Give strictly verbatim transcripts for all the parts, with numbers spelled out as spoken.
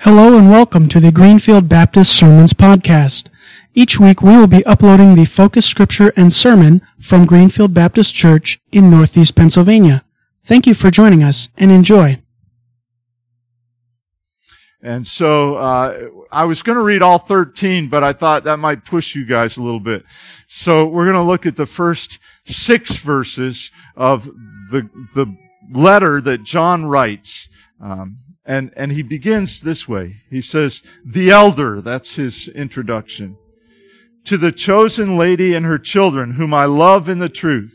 Hello and welcome to the Greenfield Baptist Sermons Podcast. Each week we will be uploading the focus scripture and sermon from Greenfield Baptist Church in Northeast Pennsylvania. Thank you for joining us and enjoy. And so uh, I was going to read all thirteen, but I thought that might push you guys a little bit. So we're going to look at the first six verses of the the letter that John writes. Um, And, and he begins this way. He says, the elder, that's his introduction, to the chosen lady and her children, whom I love in the truth.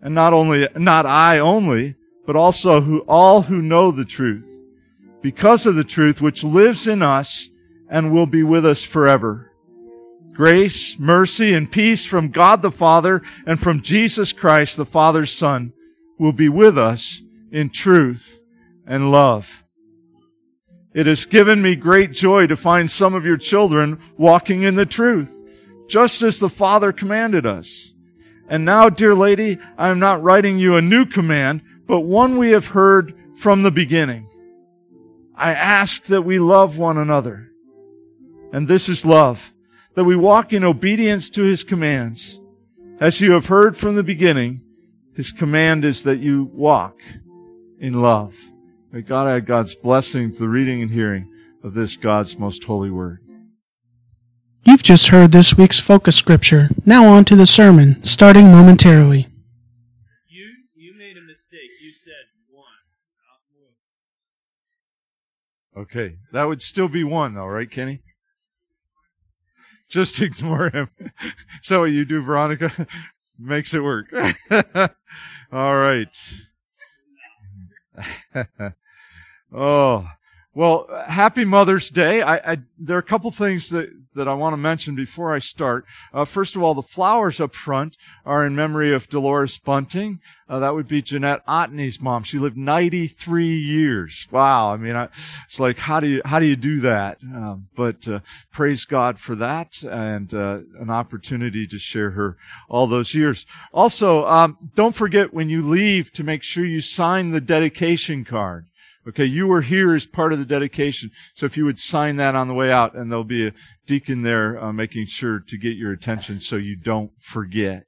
And not only, not I only, but also who, all who know the truth, because of the truth which lives in us and will be with us forever. Grace, mercy, and peace from God the Father and from Jesus Christ, the Father's Son, will be with us in truth and love. It has given me great joy to find some of your children walking in the truth, just as the Father commanded us. And now, dear lady, I am not writing you a new command, but one we have heard from the beginning. I ask that we love one another. And this is love, that we walk in obedience to His commands. As you have heard from the beginning, His command is that you walk in love. May God add God's blessing to the reading and hearing of this God's most holy word. You've just heard this week's focus scripture. Now on to the sermon, starting momentarily. You you made a mistake. You said one, not more. Okay, that would still be one, though, right, Kenny? Just ignore him. So what you do, Veronica, makes it work. All right. Oh, well, happy Mother's Day. I, I, there are a couple things that, that I want to mention before I start. Uh, first of all, the flowers up front are in memory of Dolores Bunting. Uh, that would be Jeanette Ottene's mom. She lived ninety-three years. Wow. I mean, I, it's like, how do you, how do you do that? Um, but, uh, praise God for that and, uh, an opportunity to share her all those years. Also, um, don't forget when you leave to make sure you sign the dedication card. Okay, you were here as part of the dedication. So if you would sign that on the way out, and there'll be a deacon there uh, making sure to get your attention so you don't forget.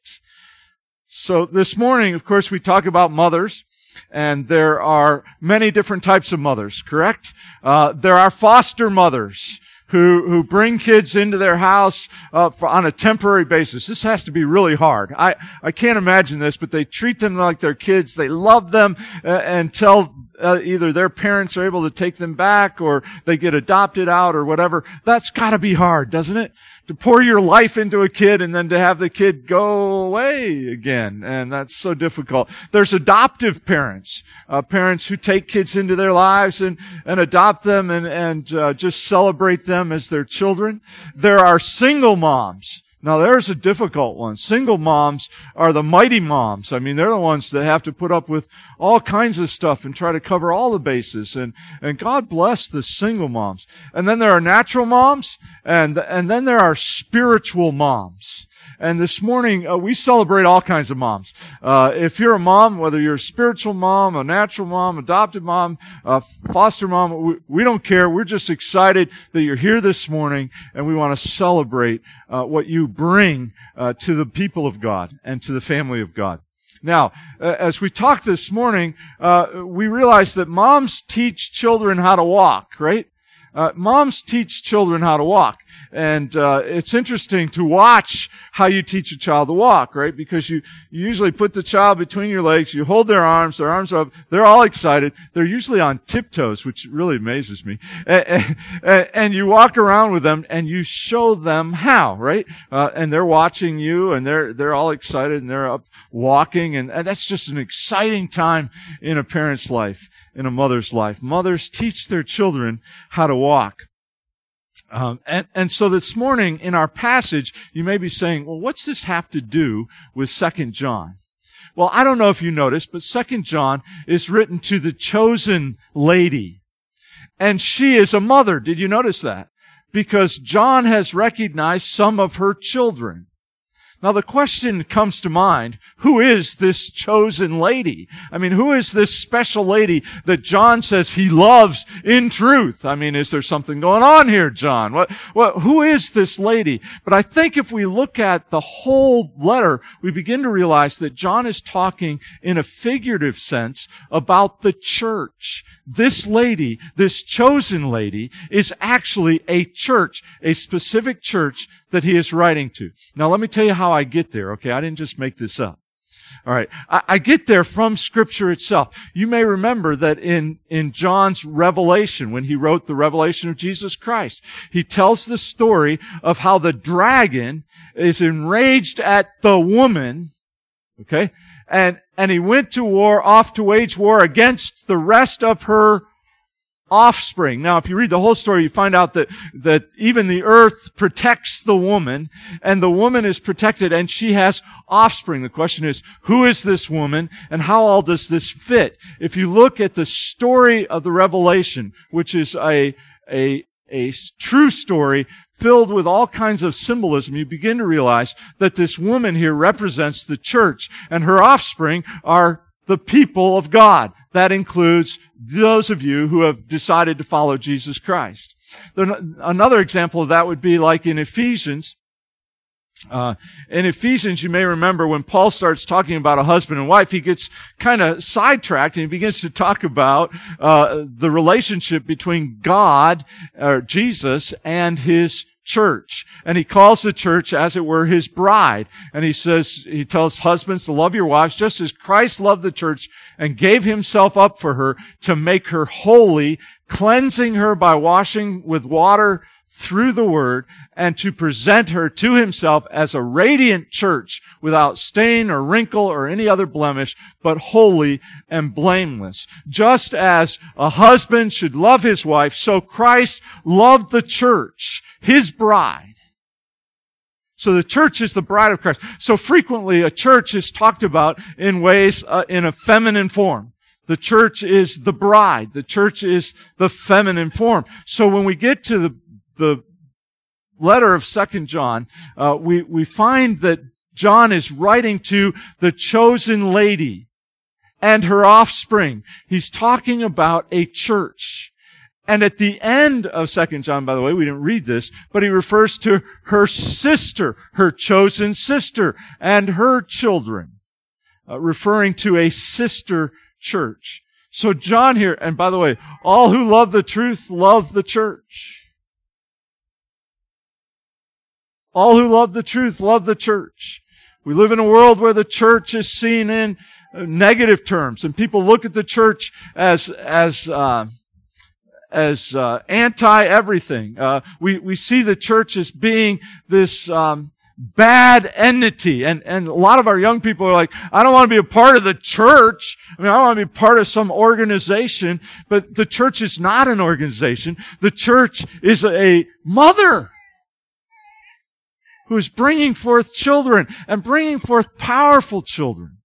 So this morning, of course, we talk about mothers, and there are many different types of mothers, correct? Uh, there are foster mothers who who bring kids into their house uh, for, on a temporary basis. This has to be really hard. I, I can't imagine this, but they treat them like they're kids. They love them uh, and tell Uh, either their parents are able to take them back or they get adopted out or whatever. That's got to be hard, doesn't it? To pour your life into a kid and then to have the kid go away again. And that's so difficult. There's adoptive parents, uh, parents who take kids into their lives and, and adopt them and, and uh, just celebrate them as their children. There are single moms. Now, there's a difficult one. Single moms are the mighty moms. I mean, they're the ones that have to put up with all kinds of stuff and try to cover all the bases. And, and God bless the single moms. And then there are natural moms, and, and then there are spiritual moms. And this morning, uh, we celebrate all kinds of moms. Uh, if you're a mom, whether you're a spiritual mom, a natural mom, adopted mom, uh, foster mom, we, we don't care. We're just excited that you're here this morning, and we want to celebrate uh, what you bring uh, to the people of God and to the family of God. Now, uh, as we talked this morning, uh, we realized that moms teach children how to walk, right? Uh, moms teach children how to walk, and uh, it's interesting to watch how you teach a child to walk, right? Because you, you usually put the child between your legs, you hold their arms, their arms are up, they're all excited, they're usually on tiptoes, which really amazes me, and, and, and you walk around with them, and you show them how, right? Uh, and they're watching you, and they're they're all excited, and they're up walking, and, and that's just an exciting time in a parent's life, in a mother's life. Mothers teach their children how to walk. walk. Um, and, and so this morning in our passage, you may be saying, well, what's this have to do with Second John? Well, I don't know if you noticed, but Second John is written to the chosen lady. And she is a mother. Did you notice that? Because John has recognized some of her children. Now, the question comes to mind, who is this chosen lady? I mean, who is this special lady that John says he loves in truth? I mean, is there something going on here, John? What, what, who is this lady? But I think if we look at the whole letter, we begin to realize that John is talking in a figurative sense about the church. This lady, this chosen lady, is actually a church, a specific church that he is writing to. Now, let me tell you how I get there, okay? I didn't just make this up. All right. I, I get there from Scripture itself. You may remember that in, in John's Revelation, when he wrote the Revelation of Jesus Christ, he tells the story of how the dragon is enraged at the woman, okay? And, and he went to war, off to wage war against the rest of her offspring. Now, if you read the whole story, you find out that, that even the earth protects the woman, and the woman is protected, and she has offspring. The question is, who is this woman, and how all does this fit? If you look at the story of the Revelation, which is a, a, a true story filled with all kinds of symbolism, you begin to realize that this woman here represents the church, and her offspring are the people of God. That includes those of you who have decided to follow Jesus Christ. Another example of that would be like in Ephesians. Uh, in Ephesians, you may remember when Paul starts talking about a husband and wife, he gets kind of sidetracked and he begins to talk about uh, the relationship between God, or Jesus, and his church. And he calls the church, as it were, his bride. And he says, he tells husbands to love your wives just as Christ loved the church and gave himself up for her to make her holy, cleansing her by washing with water through the word, and to present her to himself as a radiant church without stain or wrinkle or any other blemish, but holy and blameless. Just as a husband should love his wife, so Christ loved the church, his bride. So the church is the bride of Christ. So frequently a church is talked about in ways, uh, in a feminine form. The church is the bride. The church is the feminine form. So when we get to the The letter of Second John, uh, we, we find that John is writing to the chosen lady and her offspring. He's talking about a church. And at the end of Second John, by the way, we didn't read this, but he refers to her sister, her chosen sister, and her children, uh, referring to a sister church. So John here, and by the way, all who love the truth love the church. All who love the truth love the church. We live in a world where the church is seen in negative terms, and people look at the church as as uh, as uh, anti everything. Uh, we we see the church as being this um, bad entity, and and a lot of our young people are like, I don't want to be a part of the church. I mean, I don't want to be part of some organization. But the church is not an organization. The church is a mother who is bringing forth children and bringing forth powerful children.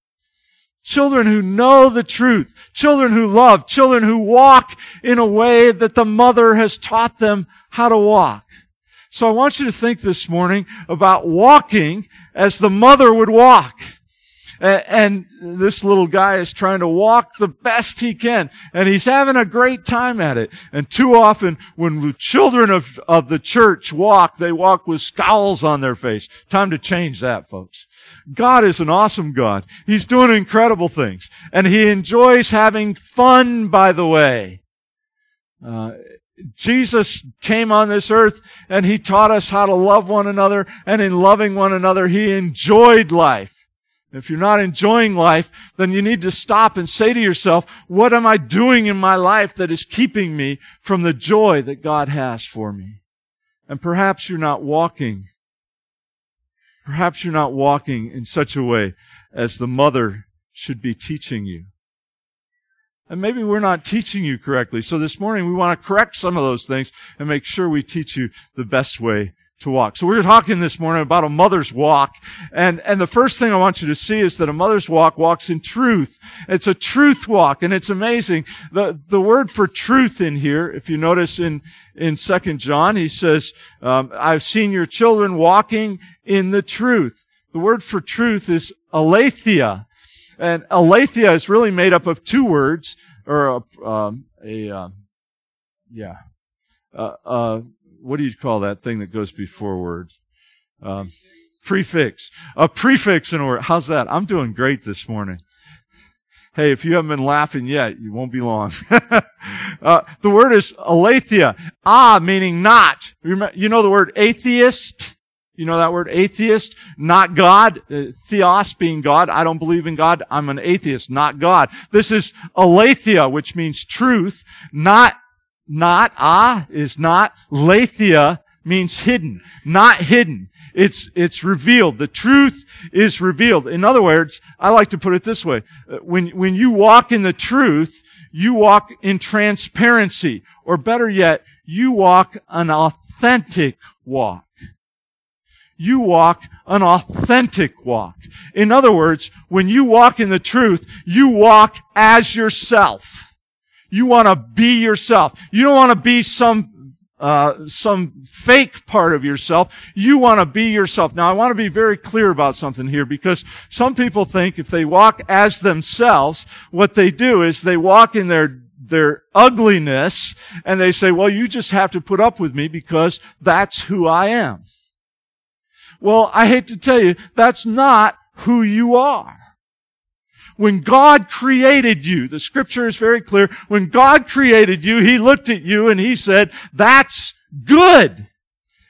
Children who know the truth. Children who love. Children who walk in a way that the mother has taught them how to walk. So I want you to think this morning about walking as the mother would walk. And this little guy is trying to walk the best he can, and he's having a great time at it. And too often, when the children of, of the church walk, they walk with scowls on their face. Time to change that, folks. God is an awesome God. He's doing incredible things, and he enjoys having fun, by the way. Uh, Jesus came on this earth, and he taught us how to love one another, and in loving one another, he enjoyed life. If you're not enjoying life, then you need to stop and say to yourself, what am I doing in my life that is keeping me from the joy that God has for me? And perhaps you're not walking. Perhaps you're not walking in such a way as the mother should be teaching you. And maybe we're not teaching you correctly. So this morning we want to correct some of those things and make sure we teach you the best way to walk. So we were talking this morning about a mother's walk. And, and the first thing I want you to see is that a mother's walk walks in truth. It's a truth walk, and it's amazing. The, the word for truth in here, if you notice in, in Second John, he says, um, I've seen your children walking in the truth. The word for truth is aletheia. And aletheia is really made up of two words, or a, um, a um, yeah, uh, uh, what do you call that thing that goes before words? Um, prefix. A prefix in a word. How's that? I'm doing great this morning. Hey, if you haven't been laughing yet, you won't be long. uh, the word is aletheia. Ah, meaning not. You know the word atheist? You know that word atheist? Not God. Theos being God. I don't believe in God. I'm an atheist. Not God. This is aletheia, which means truth. Not, not, ah is not. Letheia means hidden. Not hidden. It's, it's revealed. The truth is revealed. In other words, I like to put it this way. When, when you walk in the truth, you walk in transparency. Or better yet, you walk an authentic walk. You walk an authentic walk. In other words, when you walk in the truth, you walk as yourself. You want to be yourself. You don't want to be some Uh, some fake part of yourself. You want to be yourself. Now, I want to be very clear about something here, because some people think if they walk as themselves, what they do is they walk in their their ugliness, and they say, well, you just have to put up with me because that's who I am. Well, I hate to tell you, that's not who you are. When God created you, the scripture is very clear. When God created you, He looked at you and He said, that's good.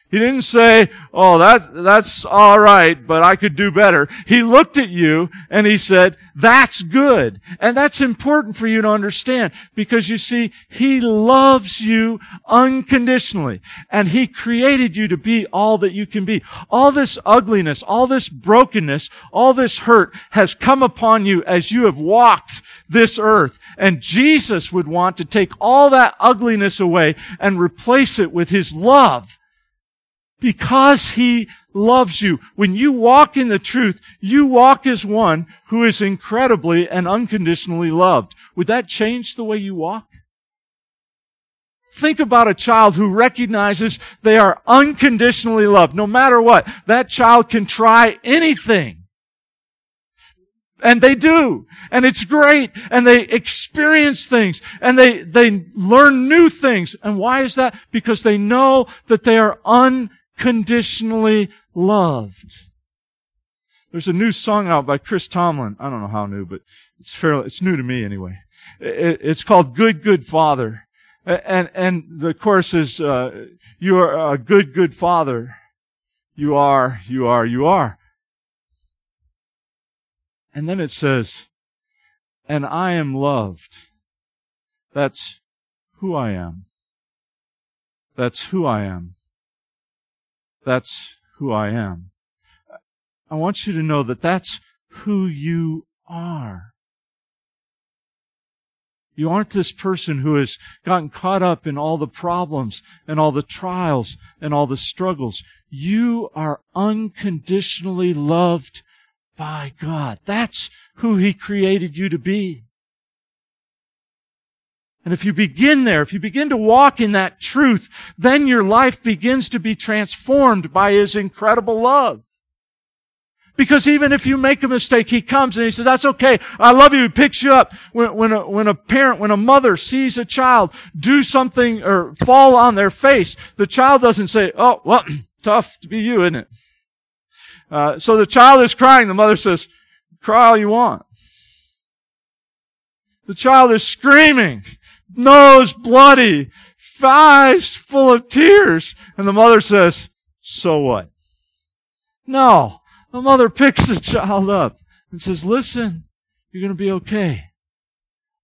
He didn't say, oh, that's, that's all right, but I could do better. He looked at you and He said, that's good. And that's important for you to understand, because you see, He loves you unconditionally, and He created you to be all that you can be. All this ugliness, all this brokenness, all this hurt has come upon you as you have walked this earth. And Jesus would want to take all that ugliness away and replace it with His love, because He loves you. When you walk in the truth, you walk as one who is incredibly and unconditionally loved. Would that change the way you walk? Think about a child who recognizes they are unconditionally loved. No matter what, that child can try anything. And they do. And it's great. And they experience things. And they, they learn new things. And why is that? Because they know that they are unconditionally Conditionally loved. There's a new song out by Chris Tomlin. I don't know how new, but it's fairly, it's new to me anyway. It's called Good Good Father. And, and the chorus is, uh, you are a good, good father. You are, you are, you are. And then it says, and I am loved. That's who I am. That's who I am. That's who I am. I want you to know that that's who you are. You aren't this person who has gotten caught up in all the problems and all the trials and all the struggles. You are unconditionally loved by God. That's who He created you to be. And if you begin there, if you begin to walk in that truth, then your life begins to be transformed by His incredible love. Because even if you make a mistake, He comes and He says, that's okay, I love you, He picks you up. When, when, a, when a parent, when a mother sees a child do something or fall on their face, the child doesn't say, oh, well, tough to be you, isn't it? Uh, so the child is crying. The mother says, cry all you want. The child is screaming. Nose bloody, eyes full of tears. And the mother says, so what? No. The mother picks the child up and says, listen, you're going to be okay.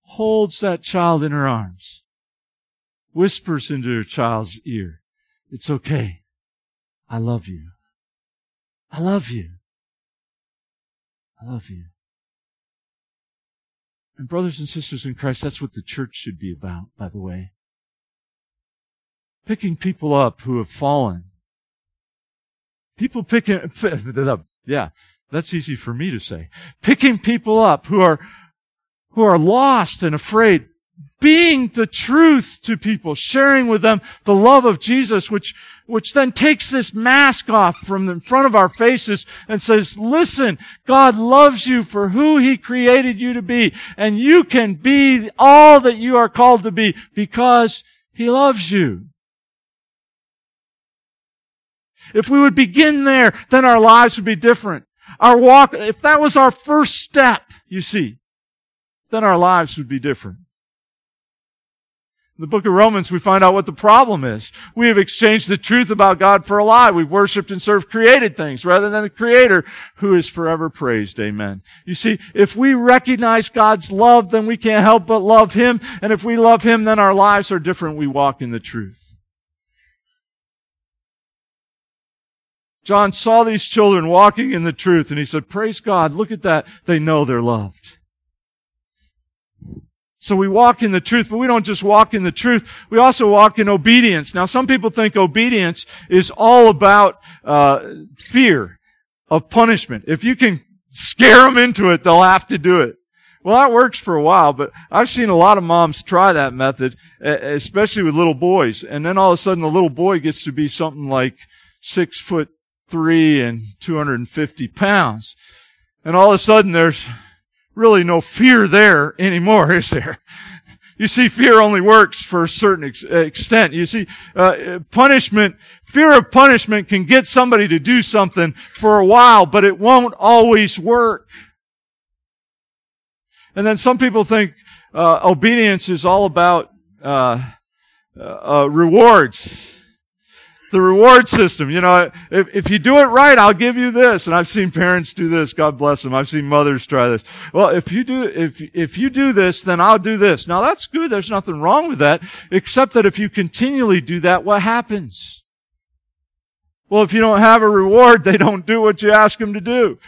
Holds that child in her arms. Whispers into her child's ear, it's okay. I love you. I love you. I love you. And brothers and sisters in Christ, that's what the church should be about, by the way. Picking people up who have fallen. People picking, yeah, that's easy for me to say. Picking people up who are, who are lost and afraid. being the truth to people, sharing with them the love of Jesus, which, which then takes this mask off from in front of our faces and says, listen, God loves you for who He created you to be, and you can be all that you are called to be because He loves you. If we would begin there, then our lives would be different. Our walk, if that was our first step, you see, then our lives would be different. In the book of Romans, we find out what the problem is. We have exchanged the truth about God for a lie. We've worshipped and served created things rather than the Creator, who is forever praised. Amen. You see, if we recognize God's love, then we can't help but love Him. And if we love Him, then our lives are different. We walk in the truth. John saw these children walking in the truth, and he said, praise God, look at that. They know they're loved. So we walk in the truth, but we don't just walk in the truth. We also walk in obedience. Now, some people think obedience is all about uh fear of punishment. If you can scare them into it, they'll have to do it. Well, that works for a while, but I've seen a lot of moms try that method, especially with little boys. And then all of a sudden, the little boy gets to be something like six foot three and two hundred fifty pounds. And all of a sudden, there's really no fear there anymore, is there? You see, fear only works for a certain ex- extent. You see, uh, punishment, fear of punishment can get somebody to do something for a while, but it won't always work. And then some people think uh, obedience is all about uh, uh, rewards. The reward system, you know, if, if you do it right, I'll give you this. And I've seen parents do this. God bless them. I've seen mothers try this. Well, if you do, if, if you do this, then I'll do this. Now that's good. There's nothing wrong with that, except that if you continually do that, what happens? Well, if you don't have a reward, they don't do what you ask them to do.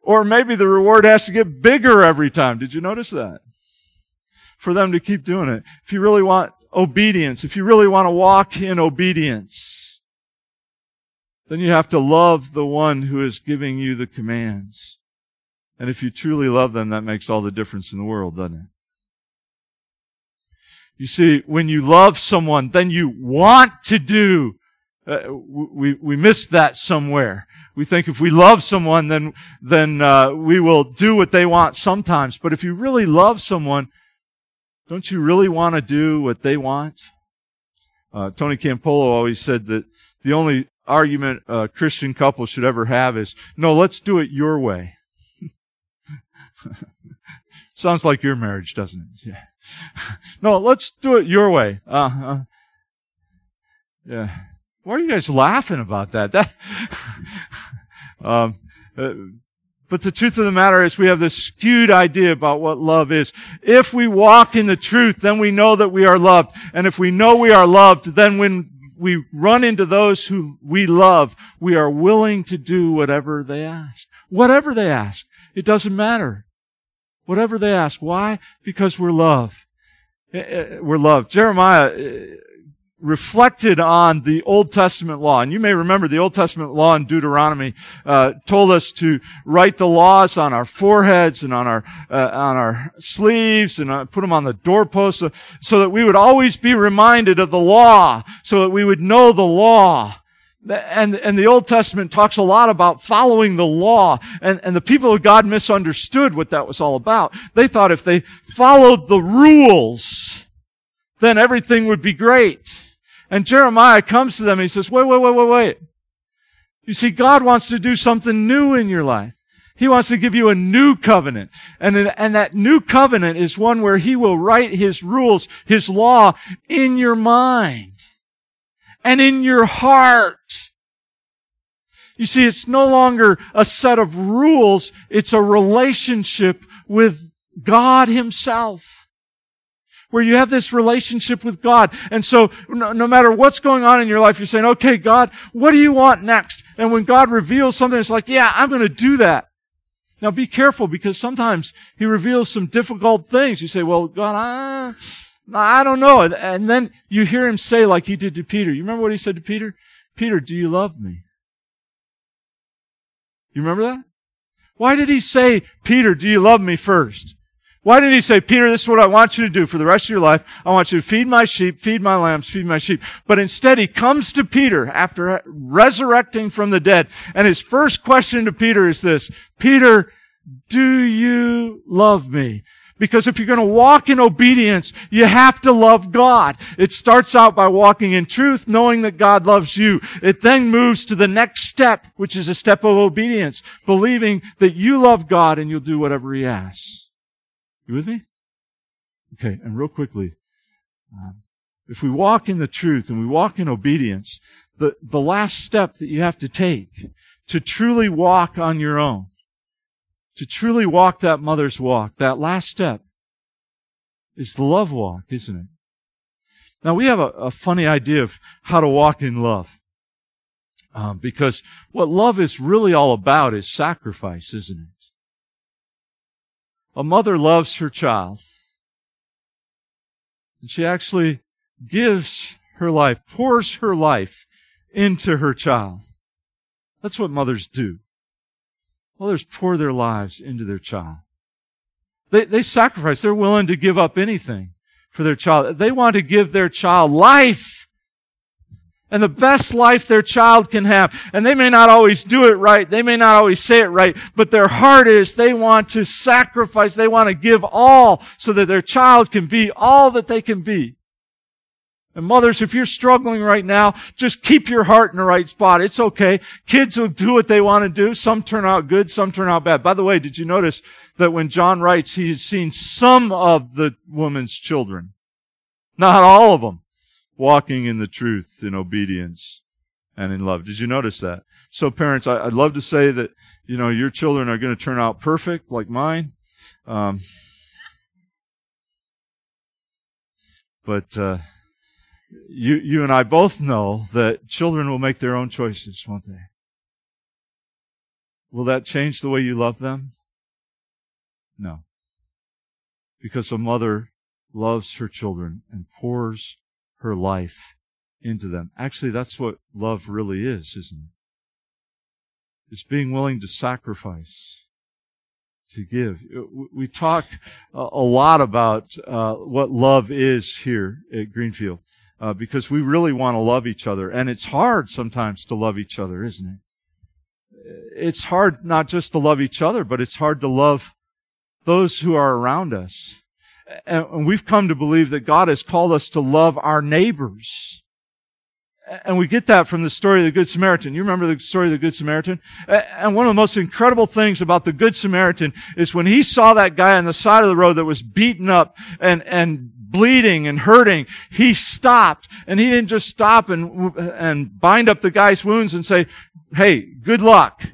Or maybe the reward has to get bigger every time. Did you notice that? For them to keep doing it. If you really want obedience, if you really want to walk in obedience, then you have to love the one who is giving you the commands. And if you truly love them, that makes all the difference in the world, doesn't it? You see, when you love someone, then you want to do. Uh, we we miss that somewhere. We think if we love someone, then then uh, we will do what they want sometimes. But if you really love someone, don't you really want to do what they want? Uh, Tony Campolo always said that the only argument a Christian couple should ever have is, no, let's do it your way. Sounds like your marriage, doesn't it? Yeah. No, let's do it your way. Uh-huh. Yeah. Why are you guys laughing about that? That um, uh, but the truth of the matter is we have this skewed idea about what love is. If we walk in the truth, then we know that we are loved. And if we know we are loved, then when we run into those who we love, we are willing to do whatever they ask. Whatever they ask. It doesn't matter. Whatever they ask. Why? Because we're loved. We're loved. Jeremiah reflected on the Old Testament law. And you may remember the Old Testament law in Deuteronomy uh, told us to write the laws on our foreheads and on our uh, on our sleeves and uh, put them on the doorposts so, so that we would always be reminded of the law, so that we would know the law. And, and the Old Testament talks a lot about following the law. And, and the people of God misunderstood what that was all about. They thought if they followed the rules, then everything would be great. And Jeremiah comes to them and he says, wait, wait, wait, wait, wait. You see, God wants to do something new in your life. He wants to give you a new covenant. And, and that new covenant is one where He will write His rules, His law, in your mind and in your heart. You see, it's no longer a set of rules. It's a relationship with God Himself, where you have this relationship with God. And so no, no matter what's going on in your life, you're saying, okay, God, what do you want next? And when God reveals something, it's like, yeah, I'm going to do that. Now be careful, because sometimes He reveals some difficult things. You say, well, God, I, I don't know. And then you hear Him say, like He did to Peter. You remember what He said to Peter? Peter, do you love me? You remember that? Why did He say, Peter, do you love me first? Why didn't he say, Peter, this is what I want you to do for the rest of your life. I want you to feed my sheep, feed my lambs, feed my sheep. But instead, he comes to Peter after resurrecting from the dead. And his first question to Peter is this, Peter, do you love me? Because if you're going to walk in obedience, you have to love God. It starts out by walking in truth, knowing that God loves you. It then moves to the next step, which is a step of obedience, believing that you love God and you'll do whatever he asks. You with me? Okay, and real quickly, um, if we walk in the truth and we walk in obedience, the, the last step that you have to take to truly walk on your own, to truly walk that mother's walk, that last step, is the love walk, isn't it? Now, we have a, a funny idea of how to walk in love, um, because what love is really all about is sacrifice, isn't it? A mother loves her child, and she actually gives her life, pours her life into her child. That's what mothers do. Mothers pour their lives into their child. They, they sacrifice. They're willing to give up anything for their child. They want to give their child life and the best life their child can have. And they may not always do it right. They may not always say it right, but their heart is they want to sacrifice. They want to give all so that their child can be all that they can be. And mothers, if you're struggling right now, just keep your heart in the right spot. It's okay. Kids will do what they want to do. Some turn out good, some turn out bad. By the way, did you notice that when John writes, he had seen some of the woman's children, not all of them, walking in the truth, in obedience, and in love? Did you notice that? So parents, I'd love to say that, you know, your children are going to turn out perfect like mine. Um, but, uh, You, you and I both know that children will make their own choices, won't they? Will that change the way you love them? No. Because a mother loves her children and pours her life into them. Actually, that's what love really is, isn't it? It's being willing to sacrifice, to give. We talk a lot about uh, what love is here at Greenfield. Uh, because we really want to love each other. And it's hard sometimes to love each other, isn't it? It's hard not just to love each other, but it's hard to love those who are around us. And we've come to believe that God has called us to love our neighbors. And we get that from the story of the Good Samaritan. You remember the story of the Good Samaritan? And one of the most incredible things about the Good Samaritan is when he saw that guy on the side of the road that was beaten up and, and bleeding and hurting, he stopped. And he didn't just stop and, and bind up the guy's wounds and say, hey, good luck.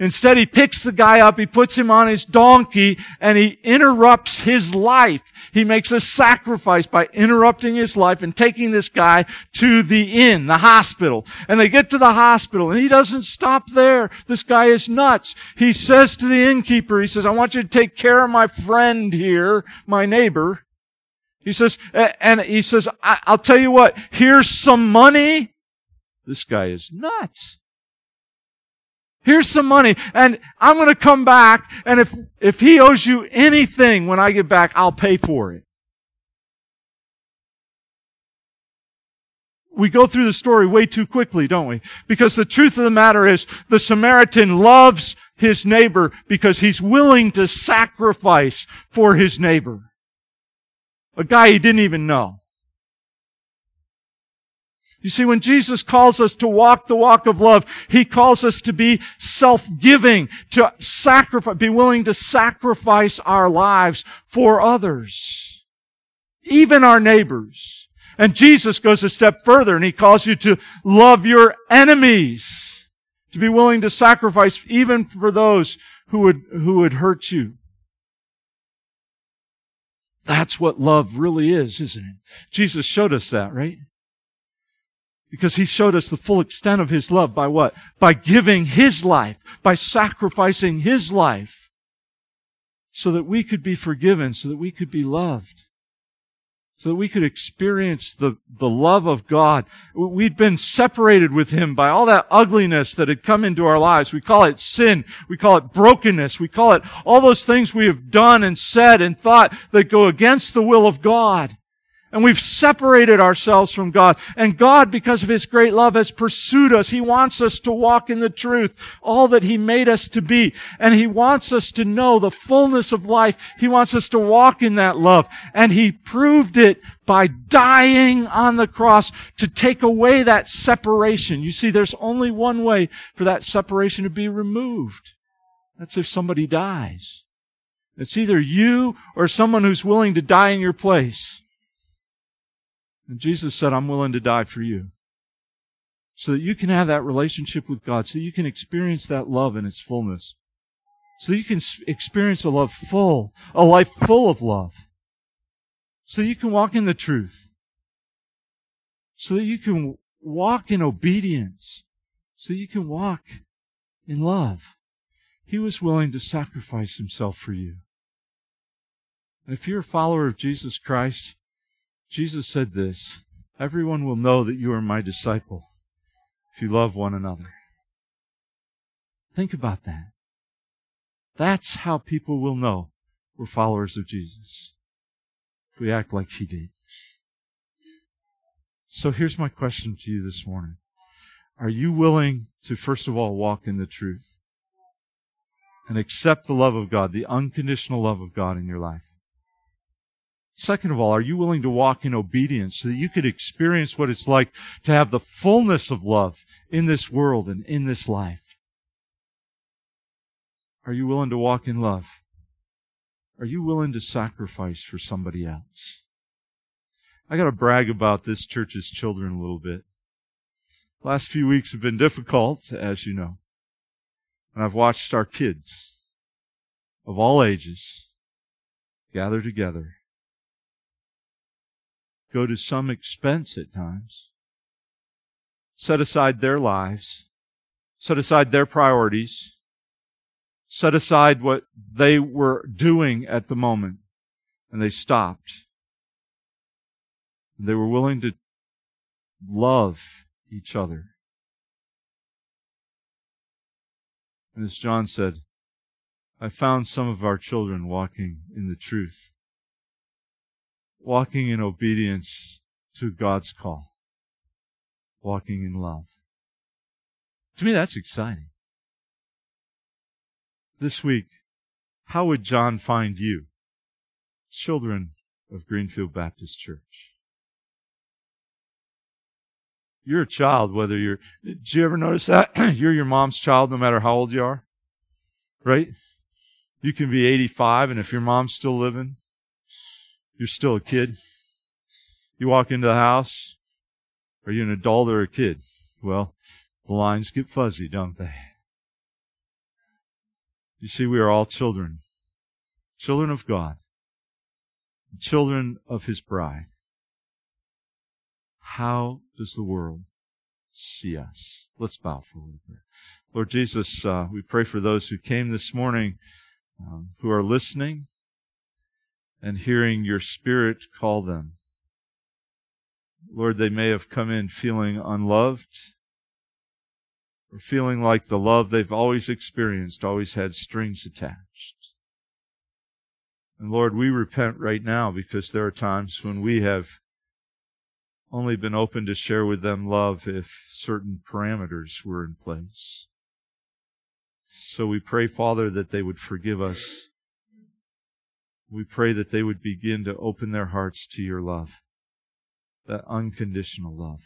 Instead, he picks the guy up, he puts him on his donkey, and he interrupts his life. He makes a sacrifice by interrupting his life and taking this guy to the inn, the hospital. And they get to the hospital, and he doesn't stop there. This guy is nuts. He says to the innkeeper, he says, I want you to take care of my friend here, my neighbor. He says, and he says, I'll tell you what, here's some money. This guy is nuts. Here's some money, and I'm going to come back, and if if he owes you anything when I get back, I'll pay for it. We go through the story way too quickly, don't we? Because the truth of the matter is the Samaritan loves his neighbor because he's willing to sacrifice for his neighbor, a guy he didn't even know. You see, when Jesus calls us to walk the walk of love, he calls us to be self-giving, to sacrifice, be willing to sacrifice our lives for others, even our neighbors. And Jesus goes a step further, and he calls you to love your enemies, to be willing to sacrifice even for those who would, who would hurt you. That's what love really is, isn't it? Jesus showed us that, right? Because he showed us the full extent of his love by what? By giving his life, by sacrificing his life so that we could be forgiven, so that we could be loved, so that we could experience the, the love of God. We'd been separated with Him by all that ugliness that had come into our lives. We call it sin. We call it brokenness. We call it all those things we have done and said and thought that go against the will of God. And we've separated ourselves from God. And God, because of His great love, has pursued us. He wants us to walk in the truth, all that He made us to be. And He wants us to know the fullness of life. He wants us to walk in that love. And He proved it by dying on the cross to take away that separation. You see, there's only one way for that separation to be removed. That's if somebody dies. It's either you or someone who's willing to die in your place. And Jesus said, I'm willing to die for you so that you can have that relationship with God, so that you can experience that love in its fullness, so that you can experience a love full, a life full of love, so that you can walk in the truth, so that you can walk in obedience, so that you can walk in love. He was willing to sacrifice Himself for you. And if you're a follower of Jesus Christ, Jesus said this, everyone will know that you are my disciple if you love one another. Think about that. That's how people will know we're followers of Jesus. If we act like He did. So here's my question to you this morning. Are you willing to, first of all, walk in the truth and accept the love of God, the unconditional love of God in your life? Second of all, are you willing to walk in obedience so that you could experience what it's like to have the fullness of love in this world and in this life? Are you willing to walk in love? Are you willing to sacrifice for somebody else? I got to brag about this church's children a little bit. The last few weeks have been difficult, as you know. And I've watched our kids of all ages gather together, go to some expense at times, set aside their lives, set aside their priorities, set aside what they were doing at the moment, and they stopped. And they were willing to love each other. And as John said, I found some of our children walking in the truth, walking in obedience to God's call, walking in love. To me, that's exciting. This week, how would John find you, children of Greenfield Baptist Church? You're a child, whether you're... Did you ever notice that? You're your mom's child no matter how old you are, right? You can be eighty-five, and if your mom's still living, you're still a kid. You walk into the house, are you an adult or a kid? Well, the lines get fuzzy, don't they? You see, we are all children. Children of God. Children of His bride. How does the world see us? Let's bow for a little bit. Lord Jesus, uh, we pray for those who came this morning, um, who are listening, and hearing your Spirit call them. Lord, they may have come in feeling unloved or feeling like the love they've always experienced always had strings attached. And Lord, we repent right now because there are times when we have only been open to share with them love if certain parameters were in place. So we pray, Father, that they would forgive us. We pray that they would begin to open their hearts to your love, that unconditional love.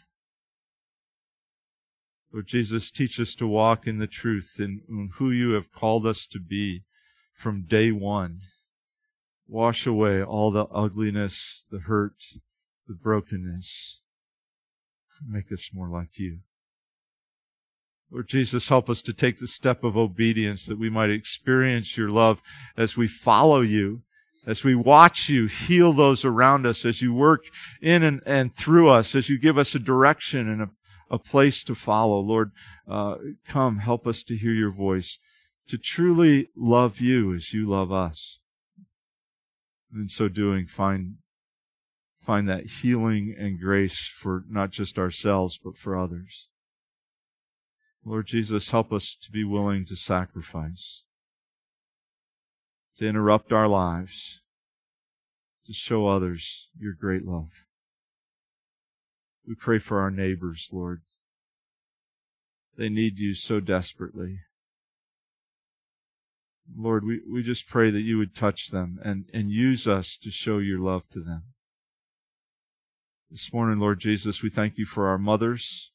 Lord Jesus, teach us to walk in the truth and in who you have called us to be from day one. Wash away all the ugliness, the hurt, the brokenness. Make us more like you. Lord Jesus, help us to take the step of obedience that we might experience your love as we follow you, as we watch you heal those around us, as you work in and, and through us, as you give us a direction and a, a place to follow. Lord, uh, come, help us to hear your voice, to truly love you as you love us. And in so doing, find find that healing and grace for not just ourselves, but for others. Lord Jesus, help us to be willing to sacrifice, to interrupt our lives, to show others your great love. We pray for our neighbors, Lord. They need you so desperately. Lord, we, we just pray that you would touch them and, and use us to show your love to them. This morning, Lord Jesus, we thank you for our mothers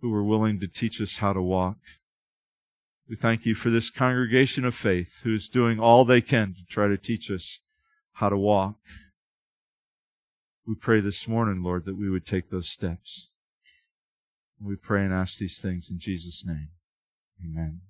who were willing to teach us how to walk. We thank you for this congregation of faith who is doing all they can to try to teach us how to walk. We pray this morning, Lord, that we would take those steps. We pray and ask these things in Jesus' name. Amen.